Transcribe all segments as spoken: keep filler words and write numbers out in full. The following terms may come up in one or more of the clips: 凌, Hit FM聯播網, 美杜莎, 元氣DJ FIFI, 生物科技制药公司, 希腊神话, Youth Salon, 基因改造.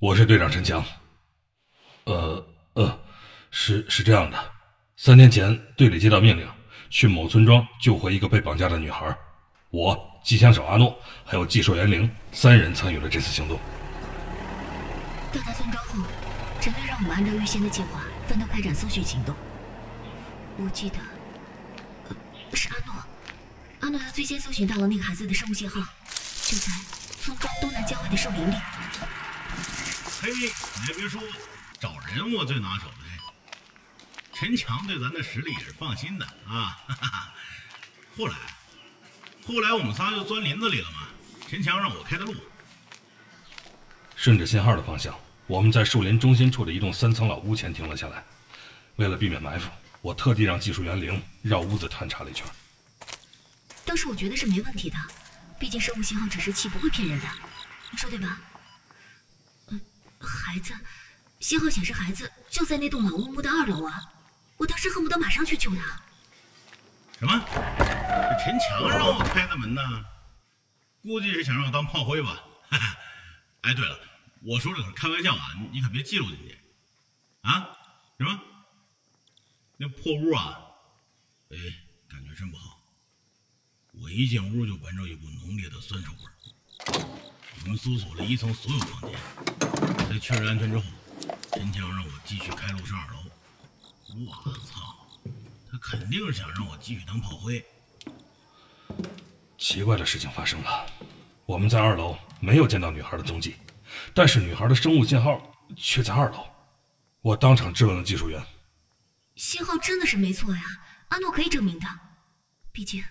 我是队长陈强。呃呃，是是这样的，三天前队里接到命令，去某村庄救回一个被绑架的女孩。我、机枪手阿诺，还有技术员凌三人参与了这次行动。到达村庄后，陈队让我们按照预先的计划，分头开展搜寻行动。我记得，呃、是阿诺，阿诺他最先搜寻到了那个孩子的生物信号，就在村庄东南郊外的树林里。嘿，你还别说，找人我最拿手的。陈强对咱的实力也是放心的啊。哈哈，后来，后来我们仨就钻林子里了嘛。陈强让我开的路，顺着信号的方向，我们在树林中心处的一栋三层老屋前停了下来。为了避免埋伏，我特地让技术员凌绕屋子探查了一圈。当时我觉得是没问题的，毕竟生物信号指示器不会骗人的，你说对吧？孩子，信号显示孩子就在那栋老屋的二楼啊！我当时恨不得马上去救他。什么？这陈强让我开的门呢？估计是想让我当炮灰吧。哎，对了，我说这可是开玩笑啊，你可别记录进去啊！什么？那破屋啊，哎，感觉真不好。我一进屋就闻着一股浓烈的酸臭味。我们搜索了一层所有房间。在确认安全之后，陈强让我继续开路上二楼。我操，他肯定是想让我继续当炮灰。奇怪的事情发生了，我们在二楼没有见到女孩的踪迹，但是女孩的生物信号却在二楼。我当场质问了技术员：“信号真的是没错呀，阿诺可以证明的，毕竟，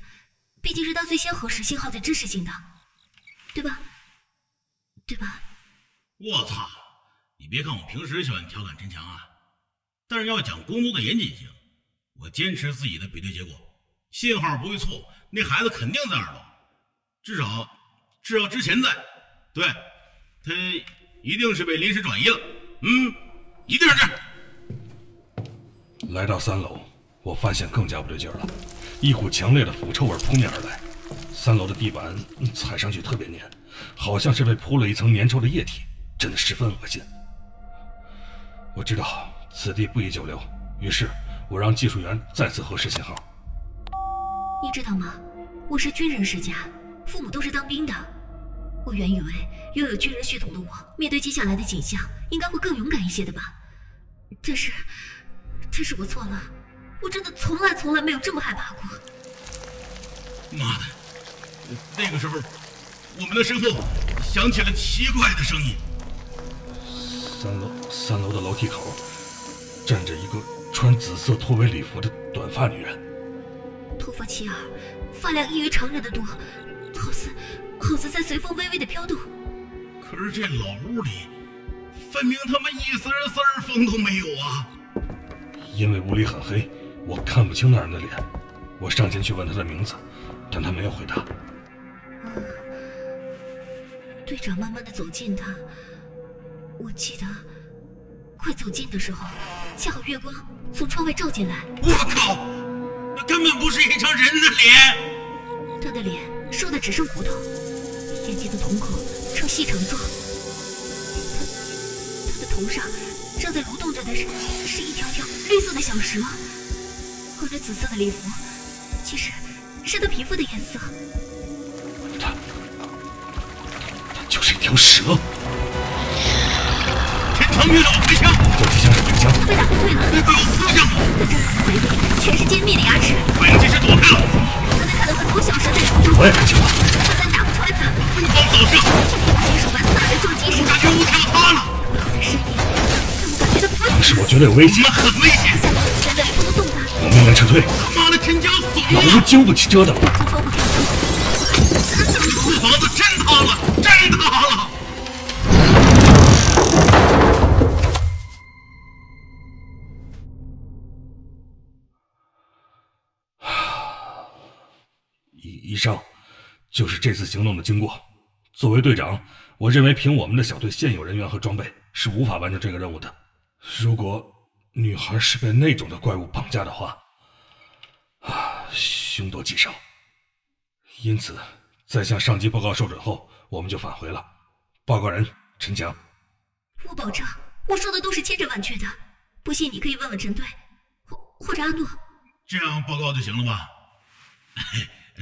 毕竟是他最先核实信号的真实性的，对吧？对吧？”我操！你别看我平时喜欢调侃陈强啊，但是要讲工作的严谨性，我坚持自己的比对结果，信号不会错，那孩子肯定在二楼，至少至少之前在，对，他一定是被临时转移了，嗯，一定是这样。来到三楼，我发现更加不对劲了，一股强烈的腐臭味扑面而来，三楼的地板踩上去特别黏，好像是被铺了一层粘稠的液体。真的十分恶心，我知道此地不宜久留，于是我让技术员再次核实信号。你知道吗？我是军人世家，父母都是当兵的。我原以为拥有军人血统的我，面对接下来的景象，应该会更勇敢一些的吧。但是，但是我错了，我真的从来从来没有这么害怕过。妈的，那个时候，我们的身后响起了奇怪的声音。三楼，三楼的楼梯口站着一个穿紫色拖尾礼服的短发女人，头发齐耳，发量异于常人的多，好似好似在随风微微的飘动。可是这老屋里分明他妈一丝丝风都没有啊！因为屋里很黑，我看不清那人的脸。我上前去问他的名字，但他没有回答。嗯、队长慢慢的走近他。我记得，快走近的时候，恰好月光从窗外照进来。我靠，那根本不是一张人的脸！他的脸瘦得只剩骨头，眼睛的瞳孔呈细长状。他他的头上正在蠕动着的是是一条条绿色的小蛇，和着紫色的礼服，其实是他皮肤的颜色。他他就是一条蛇。长兵手回枪，走机枪手回枪，被打后退了。被我刺向了，他张口回怼，全是尖密的牙齿。飞机是躲开了。刚才看到很多小蛇在空中，我也看清了，子弹打不穿他。疯狂扫射，金手腕飒然撞击时，感觉屋塌塌了。在深夜，他们感觉到不安。当时我觉得有危险，很危险。下面的人也不能动他。我命令撤退。他妈的，陈家怂了！老吴经不起折腾。从窗户跳出，这房子真塌了，真塌了。以上就是这次行动的经过。作为队长，我认为凭我们的小队现有人员和装备是无法完成这个任务的。如果女孩是被那种的怪物绑架的话，啊，凶多吉少。因此，在向上级报告受准后，我们就返回了。报告人陈强。我保证，我说的都是千真万确的。不信你可以问问陈队，或或者阿诺。这样报告就行了吧？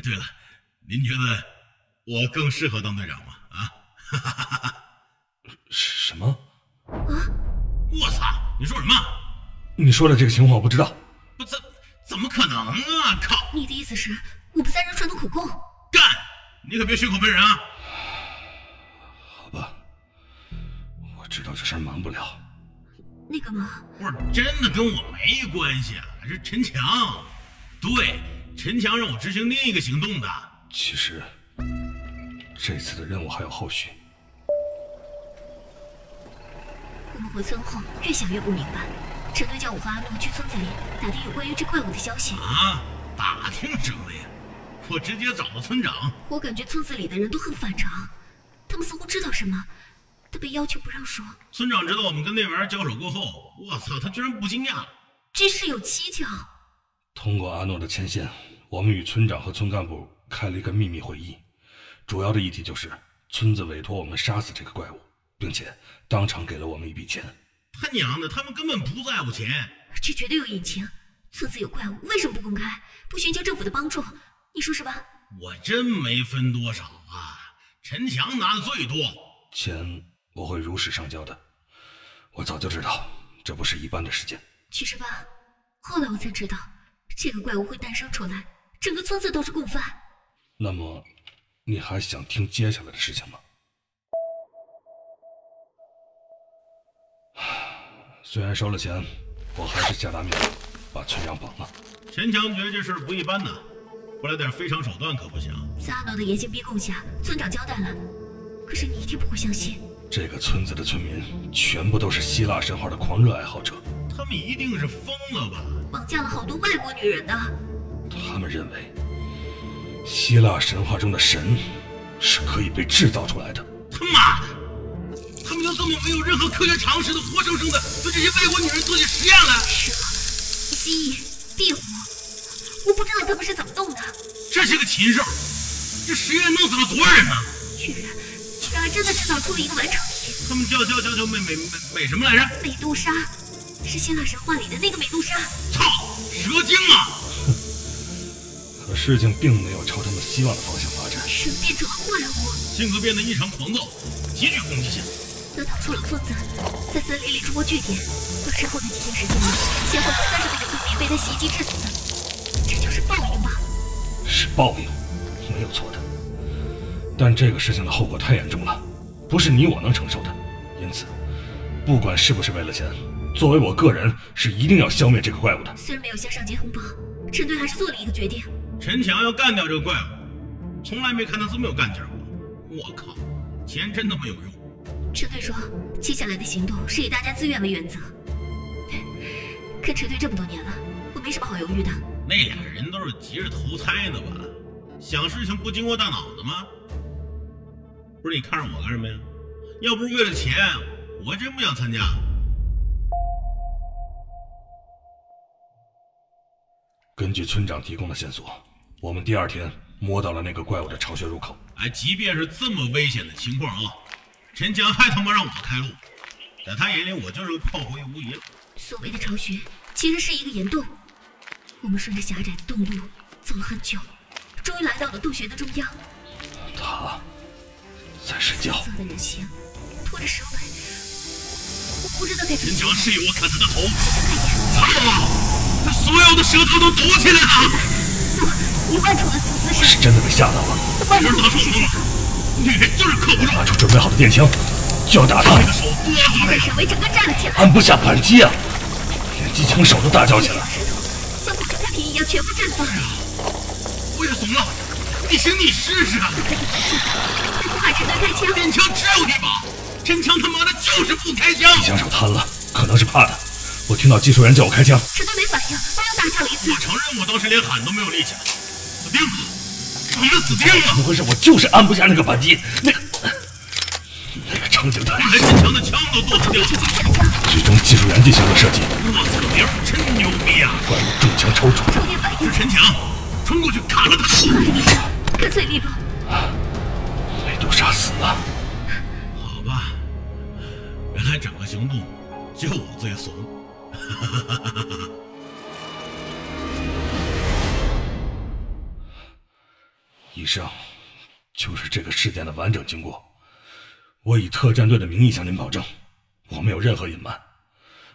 对了，您觉得我更适合当队长吗？啊？什么？啊！我操！你说什么？你说的这个情况我不知道。不怎怎么可能啊！靠！你的意思是我们三人串通口供？干！你可别血口喷人啊！好吧，我知道这事儿瞒不了。那个忙？不是，真的跟我没关系啊！是陈强，对，陈强让我执行另一个行动的。其实，这次的任务还有后续。我们回村后越想越不明白，陈队叫我和阿诺去村子里打听有关于这怪物的消息。啊，打听什么呀？我直接找到村长。我感觉村子里的人都很反常，他们似乎知道什么，但被要求不让说。村长知道我们跟那玩意儿交手过后，我操，他居然不惊讶。这事有蹊跷。通过阿诺的牵线，我们与村长和村干部开了一个秘密会议，主要的议题就是村子委托我们杀死这个怪物，并且当场给了我们一笔钱。他娘的，他们根本不在乎钱。这绝对有隐情。村子有怪物，为什么不公开？不寻求政府的帮助？你说是吧？我真没分多少啊，陈强拿的最多。钱我会如实上交的。我早就知道，这不是一般的事件。其实吧，后来我才知道，这个怪物会诞生出来，整个村子都是共犯。那么，你还想听接下来的事情吗？虽然收了钱，我还是下达命令，把村长绑了。陈强觉得这事不一般呢。不来点非常手段可不行。在阿诺的严刑逼供下，村长交代了。可是你一定不会相信，这个村子的村民全部都是希腊神话的狂热爱好者。他们一定是疯了吧？绑架了好多外国女人的。他们认为，希腊神话中的神是可以被制造出来的。他妈的！他们就这么没有任何科学常识的，活生生的对这些外国女人做起实验来。蛇、蜥蜴、壁虎。我不知道他们是怎么弄的。这是个禽兽，这实验弄死了多少人呢、啊？居然，居然还真的制造出了一个完整体。他们叫叫叫叫美美美美什么来着？美杜莎，是希腊神话里的那个美杜莎。操，蛇精啊！可事情并没有朝他们希望的方向发展。神变成了怪物，性格变得异常狂躁，极具攻击性。他逃出了村子，在森林里筑过据点。而之后的几天时间里，先后有三十多个村民被他袭击致死的。是报应吧？是报应，没有错的。但这个事情的后果太严重了，不是你我能承受的。因此，不管是不是为了钱，作为我个人是一定要消灭这个怪物的。虽然没有向上级通报，陈队还是做了一个决定：陈强要干掉这个怪物。从来没看他这么有干劲儿。我靠，钱真的没有用。陈队说，接下来的行动是以大家自愿为原则。跟陈队这么多年了，我没什么好犹豫的。那俩人都是急着投胎呢吧？想事情不经过大脑的吗？不是，你看上我干什么呀？要不是为了钱，我真不想参加。根据村长提供的线索，我们第二天摸到了那个怪物的巢穴入口。哎，即便是这么危险的情况啊，陈强还他妈让我开路，在他眼里我就是个炮灰无疑了。所谓的巢穴，其实是一个岩洞。我们顺着狭窄的洞路走了很久，终于来到了洞穴的中央。他在睡觉。黑色的人形拖着蛇尾，我不知道该怎么。陈强示意我砍他的头。看一眼。啊！他所有的舌头都堵起来了。我万楚的嘶嘶声。我是真的被吓到了。万楚打中了。女人就是克不住。拿出准备好的电枪，就要打他。你的手多大呀？沈巍整个站了起来。按不下扳机啊！连机枪手都大叫起来。一样全部绽放。我也怂了，你行你试试。不怕陈队开枪，电枪只有一把，陈强他妈的就是不开枪。机枪手瘫了，可能是怕他。我听到技术员叫我开枪，陈队没反应，我又大叫了一次。我承认我当时连喊都没有力气，死定了，我们死定了。怎么回事？我就是按不下那个扳机，那个那个长颈台。刚才陈强的枪都剁不掉了。最终技术员进行了射击。我操，这妞真牛逼啊！怪物中枪抽搐，是陈强冲过去砍了他的头。干脆利落。美杜莎死了。好吧，原来整个行动，就我最怂。以上就是这个事件的完整经过。我以特战队的名义向您保证，我没有任何隐瞒。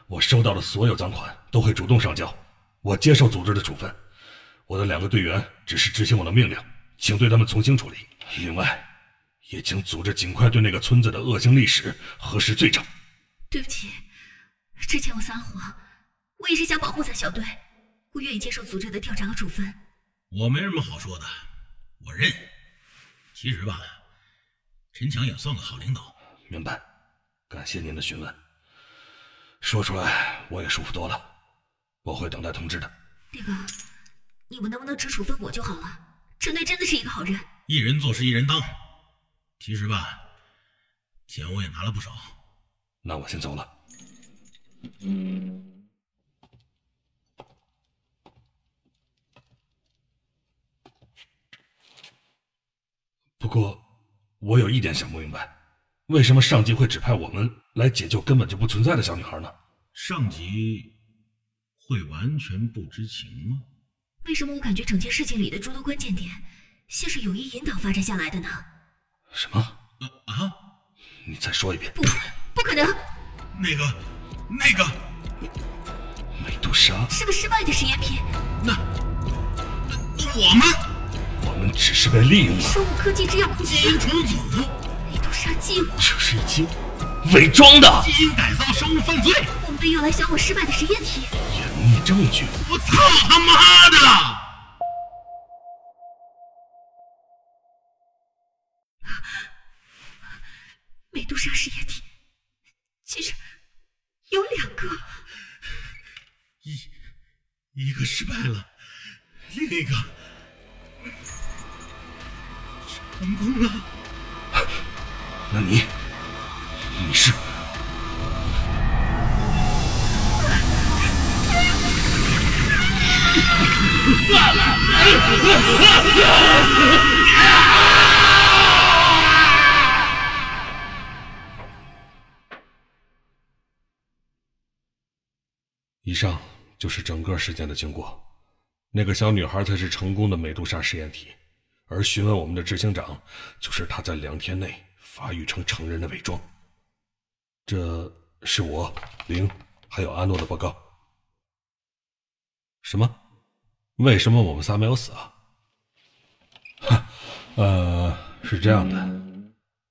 我收到的所有赃款都会主动上交。我接受组织的处分。我的两个队员只是执行我的命令，请对他们从轻处理。另外，也请组织尽快对那个村子的恶性历史核实罪证。对不起，之前我撒谎，我也是想保护咱小队，我愿意接受组织的调查和处分。我没什么好说的，我认。其实吧，陈强也算个好领导。明白，感谢您的询问。说出来我也舒服多了，我会等待通知的。那个，你们能不能只处分我就好了？陈队真的是一个好人。一人做事一人当。其实吧，钱我也拿了不少。那我先走了。不过，我有一点想不明白，为什么上级会指派我们来解救根本就不存在的小女孩呢？上级会完全不知情吗？为什么我感觉整件事情里的诸多关键点，像是有意引导发展下来的呢？什么？啊啊！你再说一遍！不，不可能！那个，那个，美杜莎是个失败的实验品。那，那我们，我们只是被利用了。生物科技制药公司。新重组。美杜莎计划。这是一起伪装的基因改造生物犯罪。我们被用来销毁失败的实验体。隐匿证据。我操他妈的！美杜莎实验体其实有两个，一一个失败了，另一个成功了。那你你是以上就是整个事件的经过。那个小女孩才是成功的美杜莎实验体，而询问我们的执行长就是她在两天内发育成成人的伪装。这是我、凌还有阿诺的报告。什么？为什么我们仨没有死啊？呃，是这样的，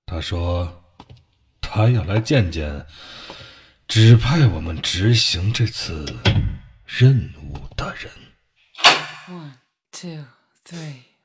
他说他要来见见指派我们执行这次任务的人。One, two, three.